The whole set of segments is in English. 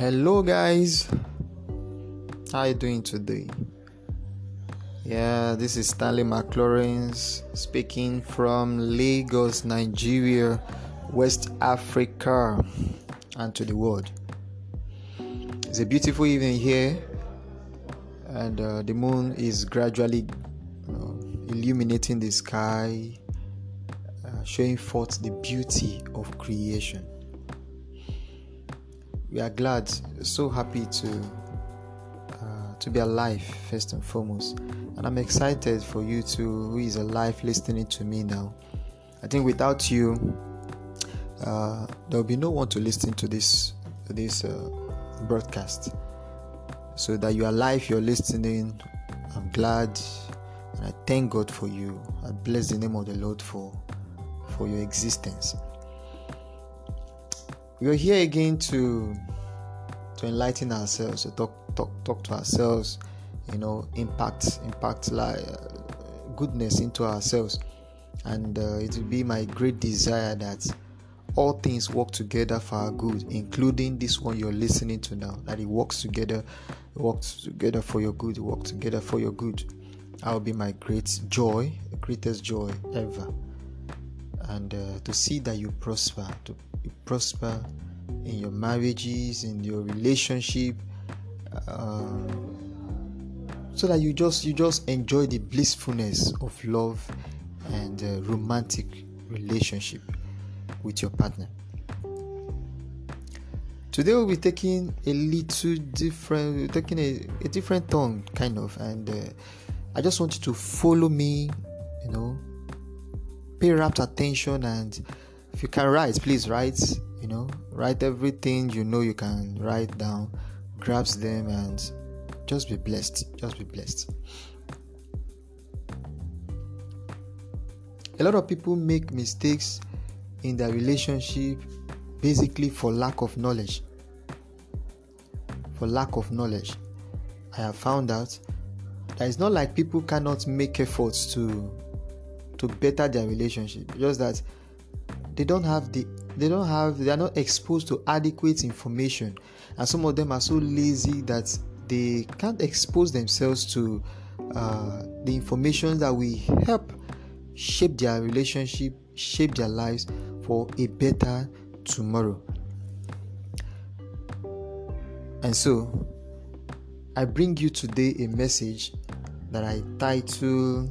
Hello guys, how are you doing today? This is Stanley McLaurins speaking from Lagos, Nigeria, West Africa, and to the world. It's a beautiful evening here, and the moon is gradually illuminating the sky, showing forth the beauty of creation. We are glad, so happy to be alive first and foremost, and I'm excited for you too, who is alive listening to me now. I think without you, there will be no one to listen to this broadcast. So that you are alive, you're listening. I'm glad, and I thank God for you. I bless the name of the Lord for your existence. We are here again to enlighten ourselves, to talk to ourselves, impact like goodness into ourselves, and it will be my great desire that all things work together for our good, including this one you're listening to now. That it works together for your good, work together for your good. That will be my greatest joy ever, and to see that you prosper. You prosper in your marriages, in your relationship, so that you just enjoy the blissfulness of love and romantic relationship with your partner. Today we'll be taking a different tone kind of, and I just want you to follow me, pay rapt attention, and if you can write, please write everything you can write down, grabs them, and just be blessed. A lot of people make mistakes in their relationship basically for lack of knowledge. I have found out that it's not like people cannot make efforts to better their relationship, just that they are not exposed to adequate information, and some of them are so lazy that they can't expose themselves to the information that will help shape their relationship, shape their lives for a better tomorrow. And so, I bring you today a message that I title,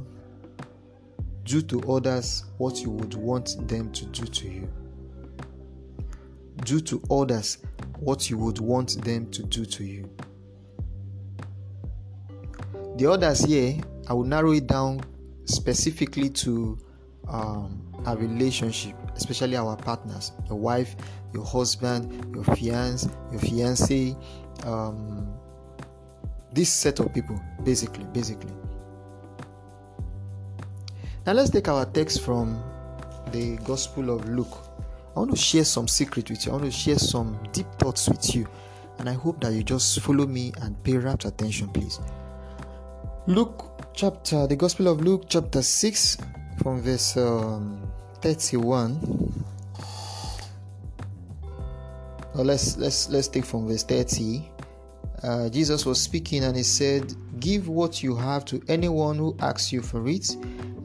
"Do to others what you would want them to do to you." Do to others what you would want them to do to you. The others here, I will narrow it down specifically to our relationship, especially our partners, your wife, your husband, your fiancé, this set of people, basically. Now let's take our text from the Gospel of Luke. I want to share some secret with you. I want to share some deep thoughts with you. And I hope that you just follow me and pay rapt attention, please. The Gospel of Luke chapter 6 from verse 31. Now let's take from verse 30. Jesus was speaking and he said, "Give what you have to anyone who asks you for it.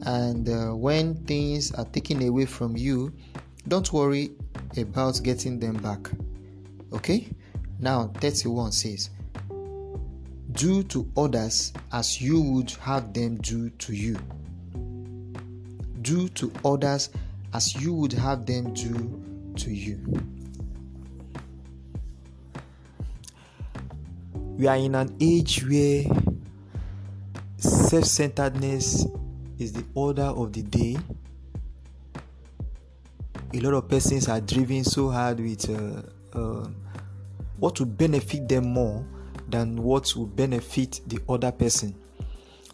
And when things are taken away from you, don't worry about getting them back." Okay? Now, 31 says, "Do to others as you would have them do to you." Do to others as you would have them do to you. We are in an age where self-centeredness is the order of the day. A lot of persons are driven so hard with what will benefit them more than what will benefit the other person.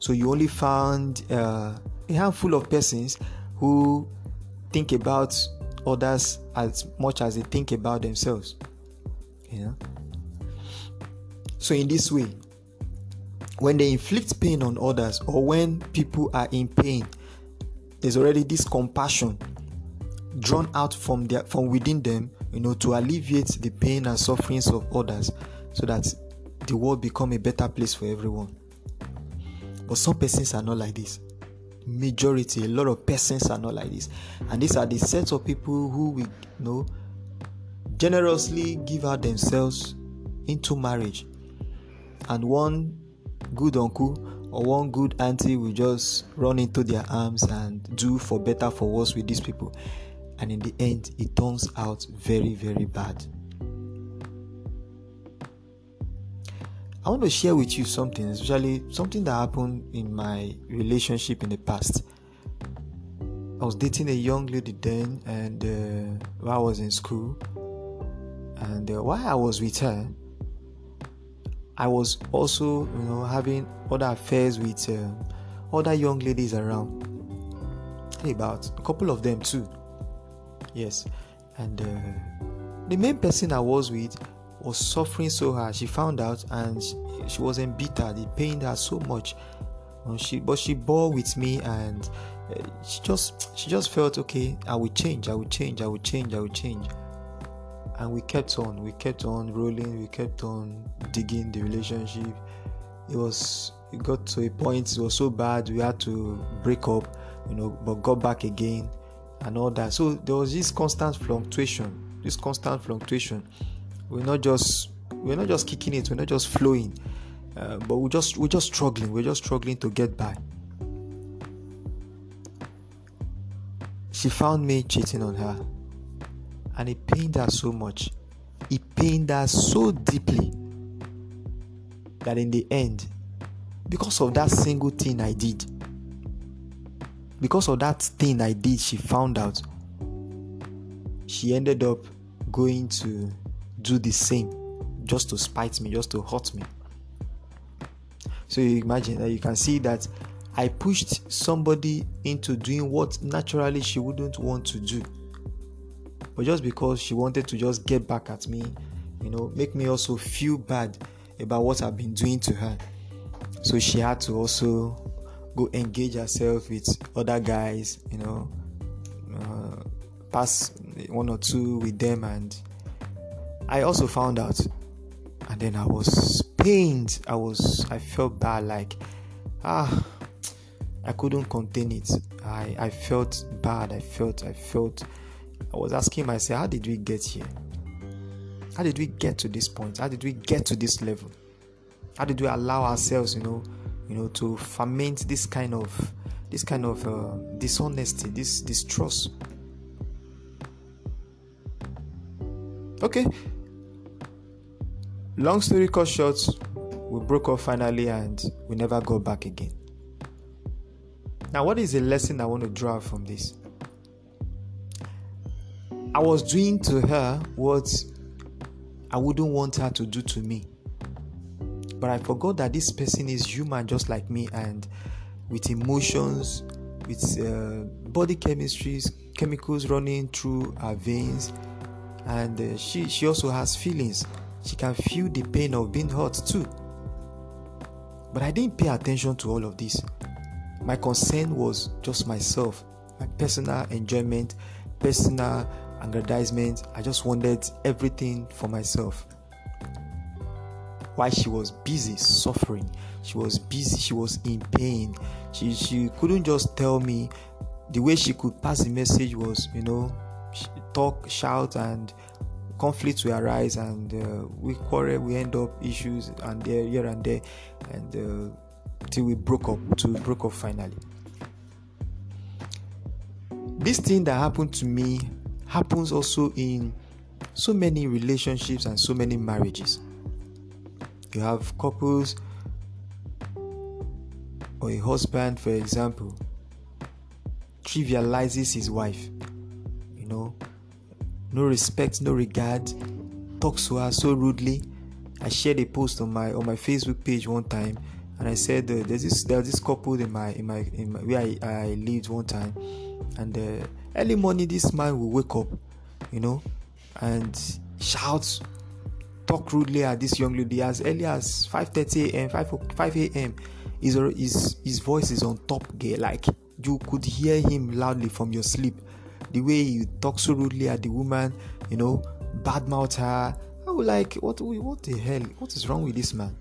So you only found a handful of persons who think about others as much as they think about themselves. So in this way, when they inflict pain on others, or when people are in pain, there's already this compassion drawn out from within them to alleviate the pain and sufferings of others so that the world become a better place for everyone. But some persons are not like this. Majority, a lot of persons are not like this. And these are the sets of people who we generously give out themselves into marriage. And one good uncle or one good auntie will just run into their arms and do for better for worse with these people. And in the end, it turns out very, very bad. I want to share with you something, especially something that happened in my relationship in the past. I was dating a young lady then, and I was in school. And while I was with her, I was also, having other affairs with other young ladies around. About a couple of them too. Yes. And the main person I was with was suffering so hard. She found out and she was embittered. It pained her so much. But she bore with me, and she just felt, okay, I will change. And we kept on rolling, we kept on digging the relationship. It got to a point, it was so bad, we had to break up, but got back again and all that. So there was this constant fluctuation. We're not just kicking it, we're not just flowing, but we're just struggling to get by. She found me cheating on her. And it pained her so much. It pained her so deeply that in the end, because of that single thing I did, she found out. She ended up going to do the same just to spite me, just to hurt me. So you imagine that, you can see that I pushed somebody into doing what naturally she wouldn't want to do. But just because she wanted to just get back at me, make me also feel bad about what I've been doing to her. So she had to also go engage herself with other guys, pass one or two with them. And I also found out. And then I was pained. I felt bad, like, I couldn't contain it. I felt bad. I was asking myself, how did we get here? How did we get to this point? How did we get to this level? How did we allow ourselves, to ferment this kind of dishonesty, this distrust? Okay. Long story cut short, we broke up finally, and we never got back again. Now, what is the lesson I want to draw from this? I was doing to her what I wouldn't want her to do to me. But I forgot that this person is human just like me, and with emotions, with body chemicals running through her veins. And she also has feelings. She can feel the pain of being hurt too. But I didn't pay attention to all of this. My concern was just myself, my personal enjoyment, personal aggrandizement. I just wanted everything for myself. While she was busy suffering, she was in pain. She couldn't just tell me. The way she could pass the message was, talk, shout, and conflicts will arise, and we quarrel, we end up issues, and here and there, and till we broke up finally. This thing that happened to me happens also in so many relationships and so many marriages. You have couples, or a husband, for example, trivializes his wife, no respect, no regard, talks to her so rudely. I shared a post on my Facebook page one time, and I said there's this couple in my where I lived one time, and early morning this man will wake up, and shout, talk rudely at this young lady as early as 5:30 a.m. 5 a.m. His voice is on top gear, like you could hear him loudly from your sleep. The way you talk so rudely at the woman, badmouth her. I was like, what the hell? What is wrong with this man?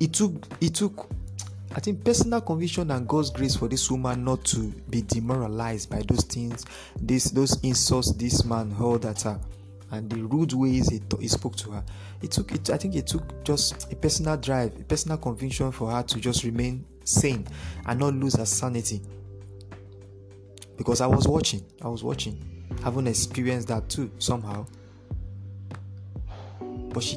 It took, I think, personal conviction and God's grace for this woman not to be demoralized by those things, those insults this man hurled at her, and the rude ways he spoke to her. I think it took just a personal drive, a personal conviction for her to just remain sane and not lose her sanity. Because I was watching, having experienced that too somehow. But she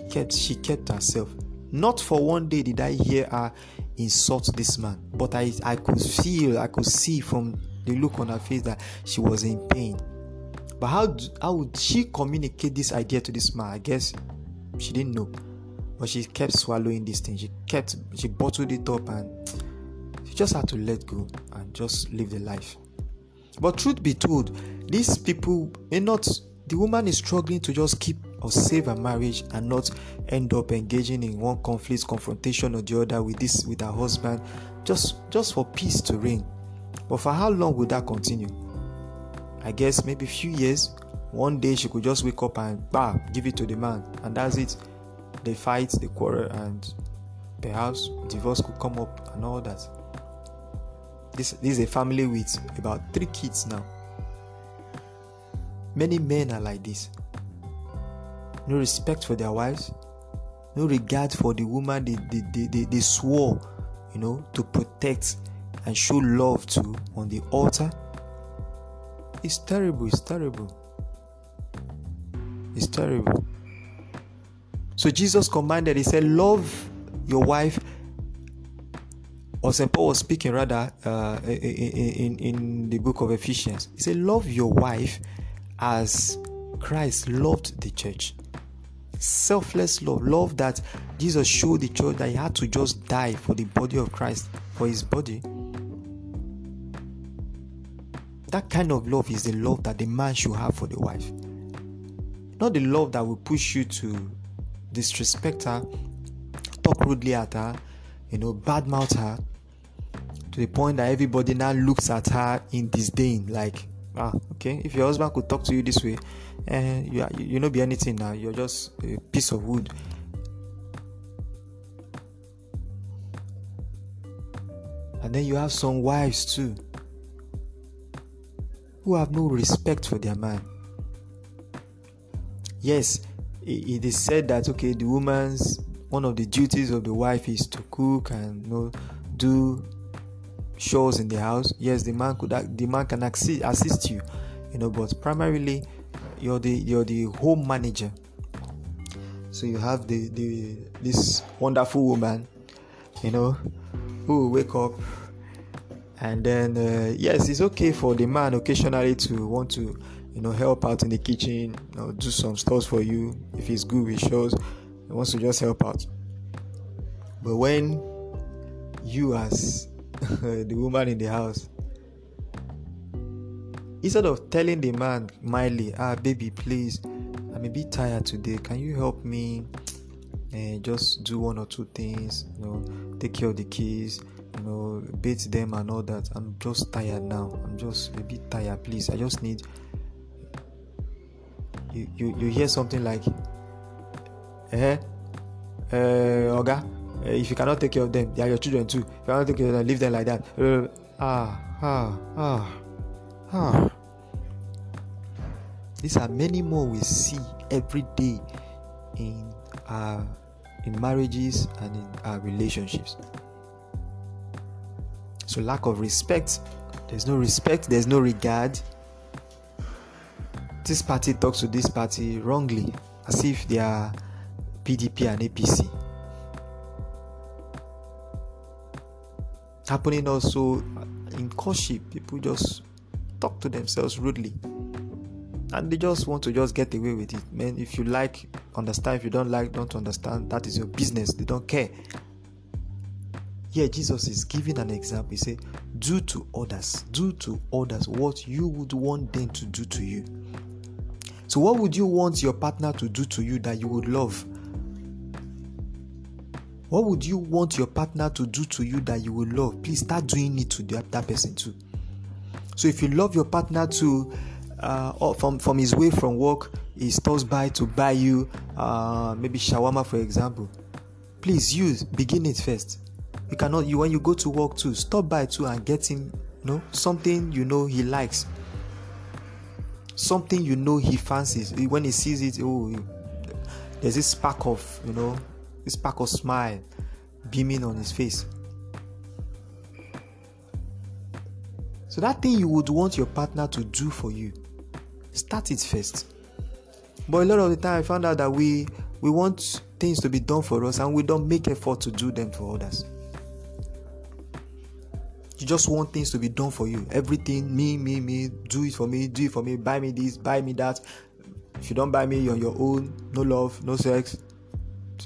kept herself. Not for one day did I hear her insult this man, but I could see from the look on her face that she was in pain. But how would she communicate this idea to this man? I guess she didn't know, but she kept swallowing this thing. She bottled it up, and she just had to let go and just live the life. But truth be told, these people may not. The woman is struggling to just keep or save her marriage and not end up engaging in one conflict, confrontation or the other with her husband, just for peace to reign. But for how long would that continue? I guess maybe a few years. One day she could just wake up and bah, give it to the man, and that's it. They fight, they quarrel, and perhaps divorce could come up and all that. This is a family with about 3 kids now. Many men are like this. No respect for their wives, no regard for the woman they swore, to protect and show love to on the altar. It's terrible. So Jesus commanded, he said, love your wife. Or St. Paul was speaking rather in the book of Ephesians. He said, love your wife as Christ loved the church. Selfless love that Jesus showed the church, that he had to just die for the body of Christ, for his body. That kind of love is the love that the man should have for the wife. Not the love that will push you to disrespect her, talk rudely at her, badmouth her, to the point that everybody now looks at her in disdain. Like, okay, if your husband could talk to you this way, you not be anything now. You're just a piece of wood. And then you have some wives too, who have no respect for their man. Yes, it is said that the woman's one of the duties of the wife is to cook and do chores in the house. Yes, the man can assist you, but primarily you're the home manager. So you have this wonderful woman, who will wake up. And then, yes, it's okay for the man occasionally to want to, help out in the kitchen, do some stuff for you. If he's good with shows, he wants to just help out. But when you as the woman in the house, instead of telling the man mildly, baby, please, I'm a bit tired today. Can you help me and just do one or two things, take care of the kids, bait them and all that. I'm just tired now. I'm just a bit tired, please. I just need you hear something like, Oga, if you cannot take care of them, they are your children too. If you cannot take care of them, leave them like that. These are many more we see every day in marriages and in our relationships. So lack of respect, there's no regard. This party talks to this party wrongly, as if they are PDP and APC. Happening also in courtship, people just talk to themselves rudely, and they just want to just get away with it. Man, if you like, understand. If you don't like, don't understand. That is your business. They don't care. Here, Jesus is giving an example. He said, do to others what you would want them to do to you. So what would you want your partner to do to you that you would love? What would you want your partner to do to you that you would love? Please start doing it to that person too. So if you love your partner to or from his way from work, he stops by to buy you maybe shawarma, for example. Please begin it first. You cannot. You when you go to work too, stop by too and get him something he likes, something he fancies. When he sees it, there's this spark of this spark of smile beaming on his face. So that thing you would want your partner to do for you, start it first. But a lot of the time I found out that we want things to be done for us and we don't make effort to do them for others. You just want things to be done for you. Everything, me, do it for me, buy me this, buy me that. If you don't buy me, you're on your own. No love, no sex.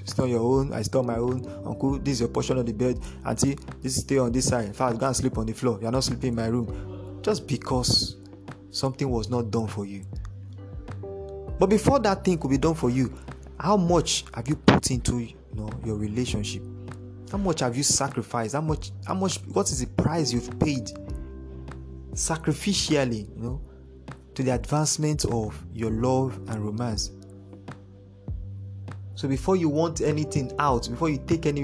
Stay on your own. I stay on my own. Uncle, this is your portion of the bed. Auntie, this stay on this side. In fact, go and sleep on the floor. You're not sleeping in my room. Just because something was not done for you. But before that thing could be done for you, how much have you put into your relationship? How much have you sacrificed? How much? What is the price you've paid sacrificially, to the advancement of your love and romance? So before you want anything out, before you go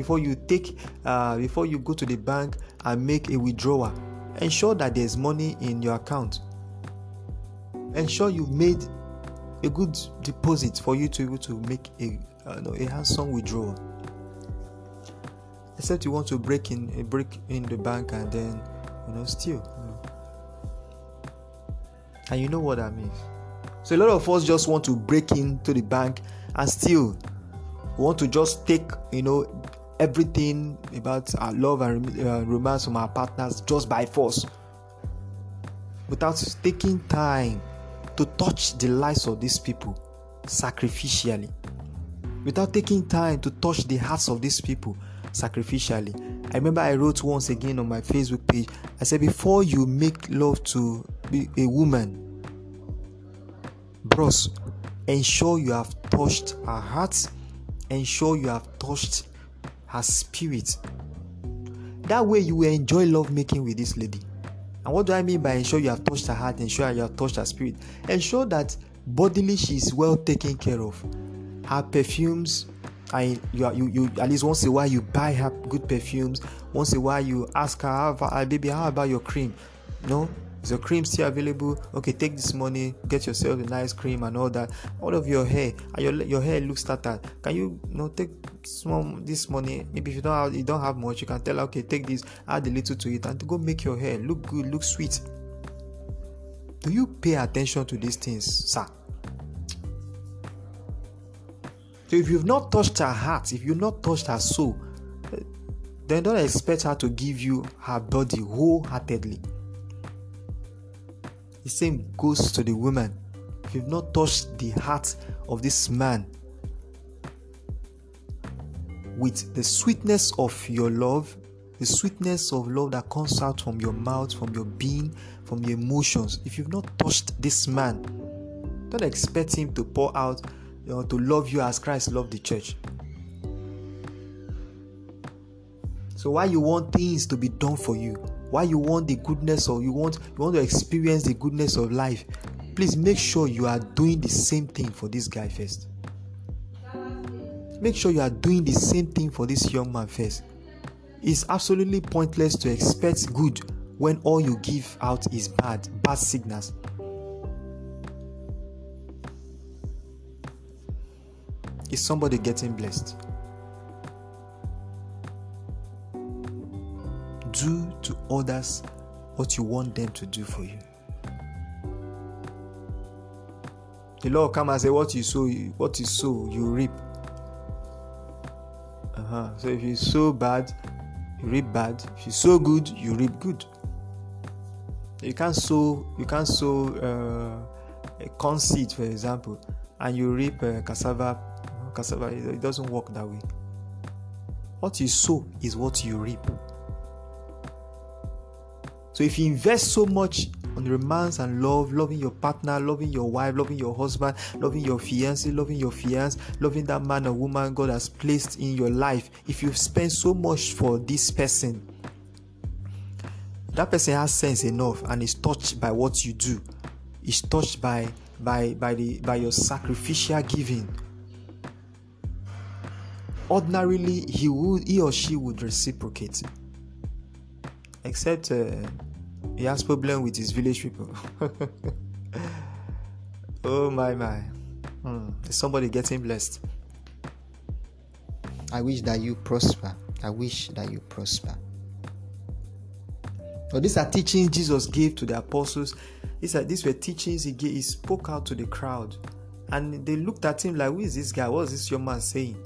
to the bank and make a withdrawal, ensure that there's money in your account. Ensure you've made a good deposit for you to be able to make a handsome withdrawal. Except you want to break in the bank and then steal. And you know what that means. So a lot of us just want to break into the bank and steal. We want to just take everything about our love and romance from our partners just by force, without taking time to touch the lives of these people sacrificially, without taking time to touch the hearts of these people sacrificially. I remember I wrote once again on my Facebook page. I said, before you make love to a woman, bros, ensure you have touched her heart. Ensure you have touched her spirit. That way you will enjoy love making with this lady. And what do I mean by ensure you have touched her heart? Ensure you have touched her spirit. Ensure that bodily she is well taken care of. Her perfumes, you at least once in a while you buy her good perfumes. Once in a while you ask her, baby, how about your cream? No? Is your cream still available? Okay, take this money, get yourself a nice cream and all that. All of your hair, your hair looks tattered. Can you take this money? Maybe if you don't have much, you can tell her, okay, take this, add a little to it, and go make your hair look good, look sweet. Do you pay attention to these things, sir? So if you've not touched her heart, if you've not touched her soul, then don't expect her to give you her body wholeheartedly. The same goes to the woman. If you've not touched the heart of this man with the sweetness of your love, the sweetness of love that comes out from your mouth, from your being, from your emotions, if you've not touched this man, don't expect him to pour out, to love you as Christ loved the church. So why you want things to be done for you? Why you want the goodness, or you want to experience the goodness of life? Please make sure you are doing the same thing for this guy first. Make sure you are doing the same thing for this young man first. It's absolutely pointless to expect good when all you give out is bad signals. Is somebody getting blessed? Do to others what you want them to do for you. The Lord come and say, what you sow, you reap. So if you sow bad, you reap bad. If you sow good, you reap good. You can't sow a corn seed, for example, and you reap cassava. It doesn't work that way. What you sow is what you reap. So if you invest so much on romance and love, loving your partner, loving your wife, loving your husband, loving your fiancé, loving that man or woman God has placed in your life, if you spend so much for this person, that person has sense enough and is touched by what you do. is touched by your sacrificial giving. Ordinarily, he or she would reciprocate, except he has problem with his village people. Oh my! Is somebody getting blessed? I wish that you prosper. I wish that you prosper. So these are teachings Jesus gave to the apostles. These were teachings he gave. He spoke out to the crowd, and they looked at him like, "Who is this guy? What is this young man saying?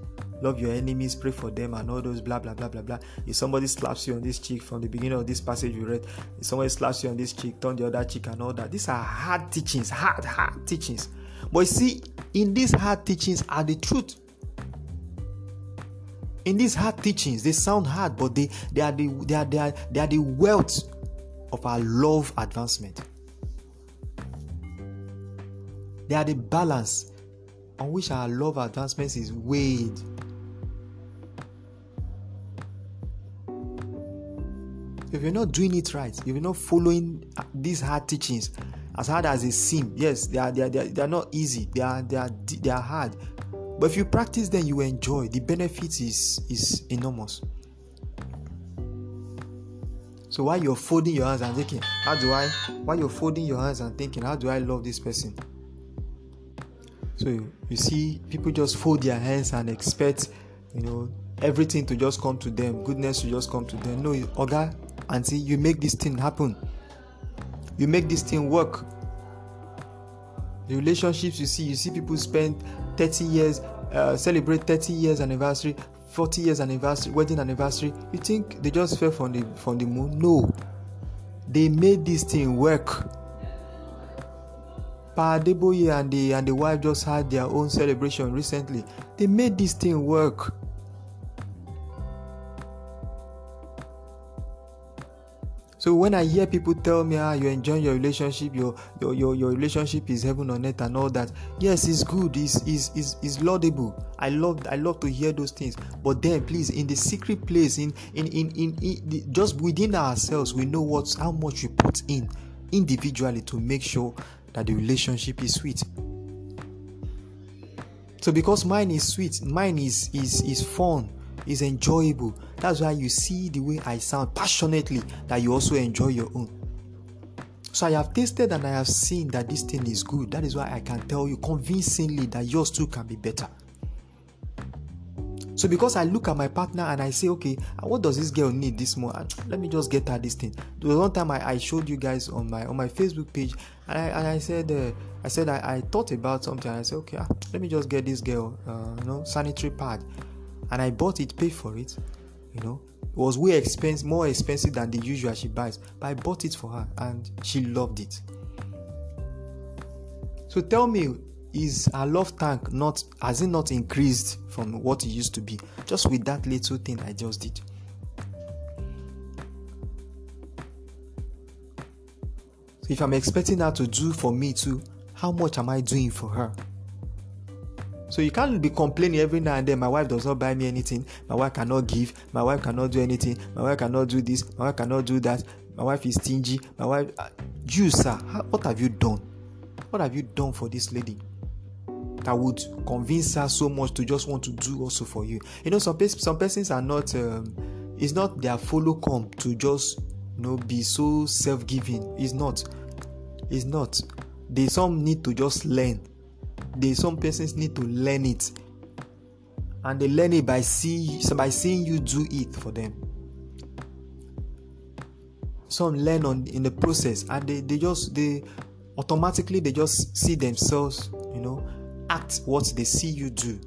Love your enemies, pray for them, and all those blah blah blah blah blah." If somebody slaps you on this cheek, from the beginning of this passage we read, if somebody slaps you on this cheek, turn the other cheek and all that. These are hard teachings, hard teachings. But you see, in these hard teachings are the truth. In these hard teachings, they sound hard, but they are the wealth of our love advancement. They are the balance on which our love advancement is weighed. If you're not doing it right, if you're not following these hard teachings, as hard as they seem, yes, they are not easy. They are hard. But if you practice them, you enjoy. The benefit is enormous. So while you're folding your hands and thinking, how do I love this person? So you see, people just fold their hands and expect, everything to just come to them, goodness to just come to them. No, Oga, auntie, you make this thing happen. You make this thing work. The relationships you see people spend 30 years, celebrate 30 years anniversary, 40 years anniversary, wedding anniversary. You think they just fell from the moon? No. They made this thing work. Pa Deboye and the wife just had their own celebration recently. They made this thing work. So when I hear people tell me, you're enjoying your relationship, your relationship is heaven on earth and all that. Yes, it's good, it's laudable. I love to hear those things. But then please, in the secret place, just within ourselves, we know how much we put in individually to make sure that the relationship is sweet. So because mine is sweet, mine is fun, is enjoyable. That's why you see the way I sound passionately, that you also enjoy your own. So I have tasted and I have seen that this thing is good. That is why I can tell you convincingly that yours too can be better. So because I look at my partner and I say, okay, what does this girl need this more? Let me just get her this thing. The one time I showed you guys on my Facebook page, and I said I thought about something. And I said, okay, let me just get this girl, sanitary pad. And I bought it, paid for it. It was way more expensive than the usual she buys. But I bought it for her, and she loved it. So tell me, is our love tank has it not increased from what it used to be? Just with that little thing I just did. So if I'm expecting her to do for me too, how much am I doing for her? So you can't be complaining every now and then, my wife does not buy me anything, my wife cannot give, my wife cannot do anything, my wife cannot do this, my wife cannot do that, my wife is stingy, my wife... You, sir, what have you done? What have you done for this lady that would convince her so much to just want to do also for you? Some persons are not... it's not their follow-come to just be so self-giving. It's not. Some need to just learn. Some persons need to learn it. And they learn it by seeing you do it for them. Some learn in the process, and they automatically they just see themselves, act what they see you do.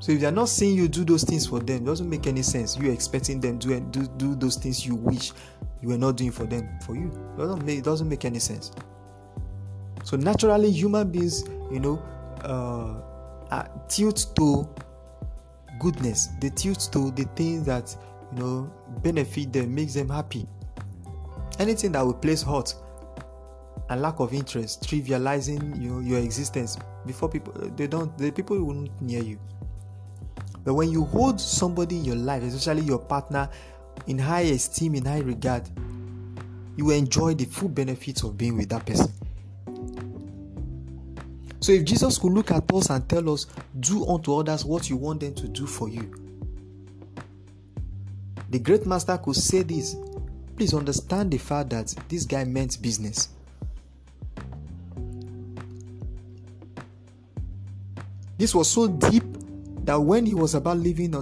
So if they are not seeing you do those things for them, it doesn't make any sense. You expecting them to do those things you wish you were not doing for them, for you. It doesn't make any sense. So naturally, human beings, tilt to goodness. They tilt to the things that, benefit them, makes them happy. Anything that will place hurt and lack of interest, trivializing your existence before people, people won't near you. But when you hold somebody in your life, especially your partner in high esteem, in high regard, you will enjoy the full benefits of being with that person. So if Jesus could look at us and tell us, do unto others what you want them to do for you, the great master could say this. Please understand the fact that this guy meant business. This was so deep that when he was about leaving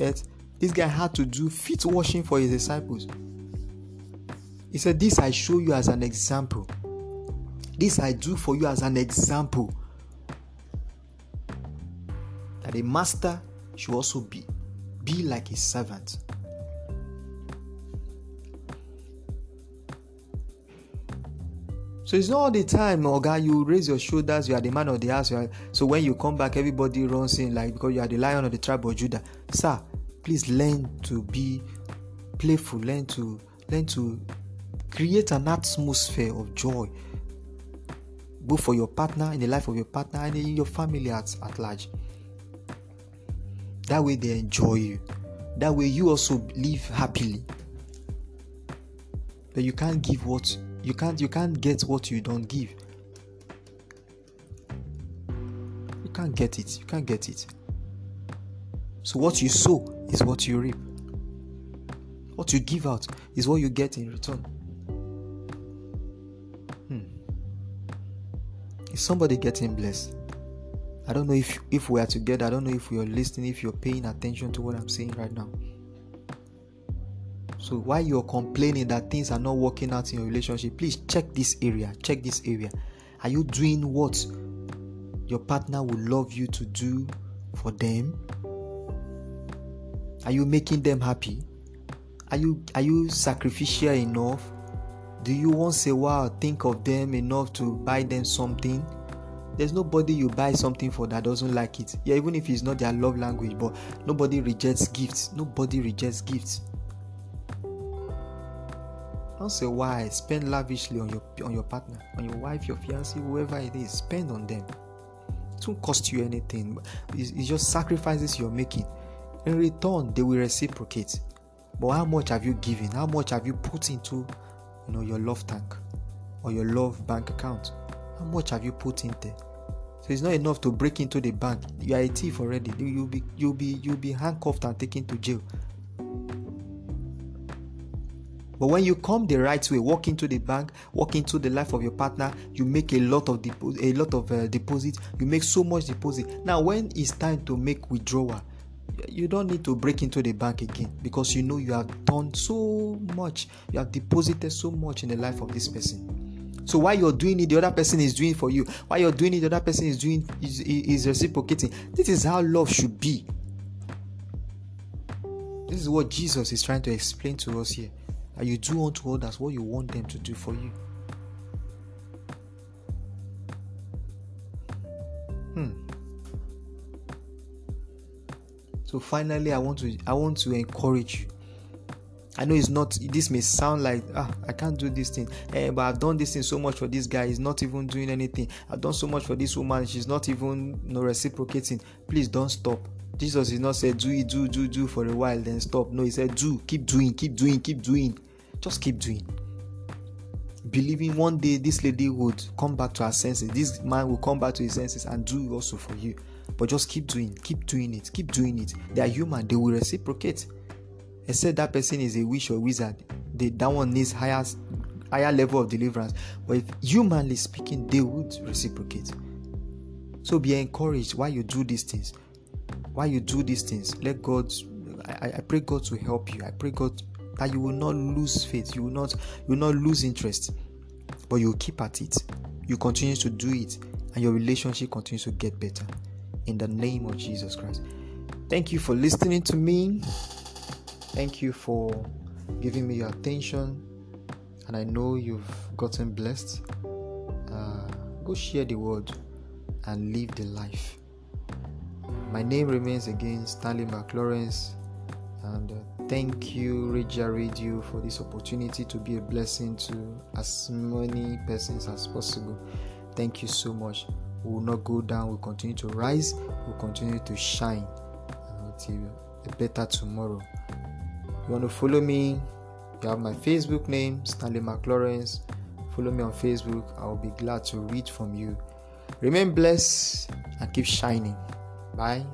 earth, this guy had to do feet washing for his disciples. He said, this I show you as an example. This I do for you as an example, that a master should also be like a servant. So it's not all the time, Oga, you raise your shoulders, you are the man of the house. So when you come back, everybody runs in like because you are the lion of the tribe of Judah. Sir, please learn to be playful. Learn to create an atmosphere of joy, both for your partner, in the life of your partner, and in your family at large. That way they enjoy you. That way you also live happily. But you can't give what you can't get what you don't give. You can't get it. So what you sow is what you reap. What you give out is what you get in return. Is somebody getting blessed? I don't know if we are together. I don't know if you're listening, if you're paying attention to what I'm saying right now. So while you're complaining that things are not working out in your relationship, please check this area. Are you doing what your partner would love you to do for them? Are you making them happy? Are you sacrificial enough? Do you once in a while think of them enough to buy them something? There's nobody you buy something for that doesn't like it. Yeah, even if it's not their love language, but nobody rejects gifts. Once in a while, spend lavishly on your partner, on your wife, your fiancé, whoever it is. Spend on them. It won't cost you anything. It's just sacrifices you're making. In return, they will reciprocate. But how much have you given? How much have you put into, your love tank or your love bank account? How much have you put in there? So it's not enough to break into the bank. You are a thief already. You'll be handcuffed and taken to jail. But when you come the right way, walk into the bank, walk into the life of your partner, you make a lot of deposit. You make so much deposit. Now, when it's time to make withdrawal, you don't need to break into the bank again, because you have done so much. You have deposited so much in the life of this person. So while you're doing it, the other person is doing for you. While you're doing it, the other person is reciprocating. This is how love should be. This is what Jesus is trying to explain to us here. You do unto others what you want them to do for you. So finally, I want to encourage you. I know this may sound like, I can't do this thing. But I've done this thing so much for this guy, he's not even doing anything. I've done so much for this woman, she's not even reciprocating. Please don't stop. Jesus is not saying do for a while, then stop. No, he said do, keep doing. Just keep doing. Believing one day this lady would come back to her senses. This man will come back to his senses and do also for you. But just keep doing it. They are human. They will reciprocate. Except that person is a witch or wizard. That one needs higher level of deliverance. But if humanly speaking, they would reciprocate. So be encouraged while you do these things. Let God. I pray God to help you. I pray God that you will not lose faith. You will not lose interest, but you will keep at it. You continue to do it, and your relationship continues to get better. In the name of Jesus Christ. Thank you for listening to me. Thank you for giving me your attention. And I know you've gotten blessed. Go share the word and live the life. My name remains again Stanley McLaurins, and thank you Raja Radio for this opportunity to be a blessing to as many persons as possible. Thank you so much. We will not go down. We'll continue to rise. We'll continue to shine until a better tomorrow. you want to follow me, you have my Facebook name, Stanley McLaurins. Follow me on Facebook. I will be glad to read from you. Remain blessed and keep shining. Bye.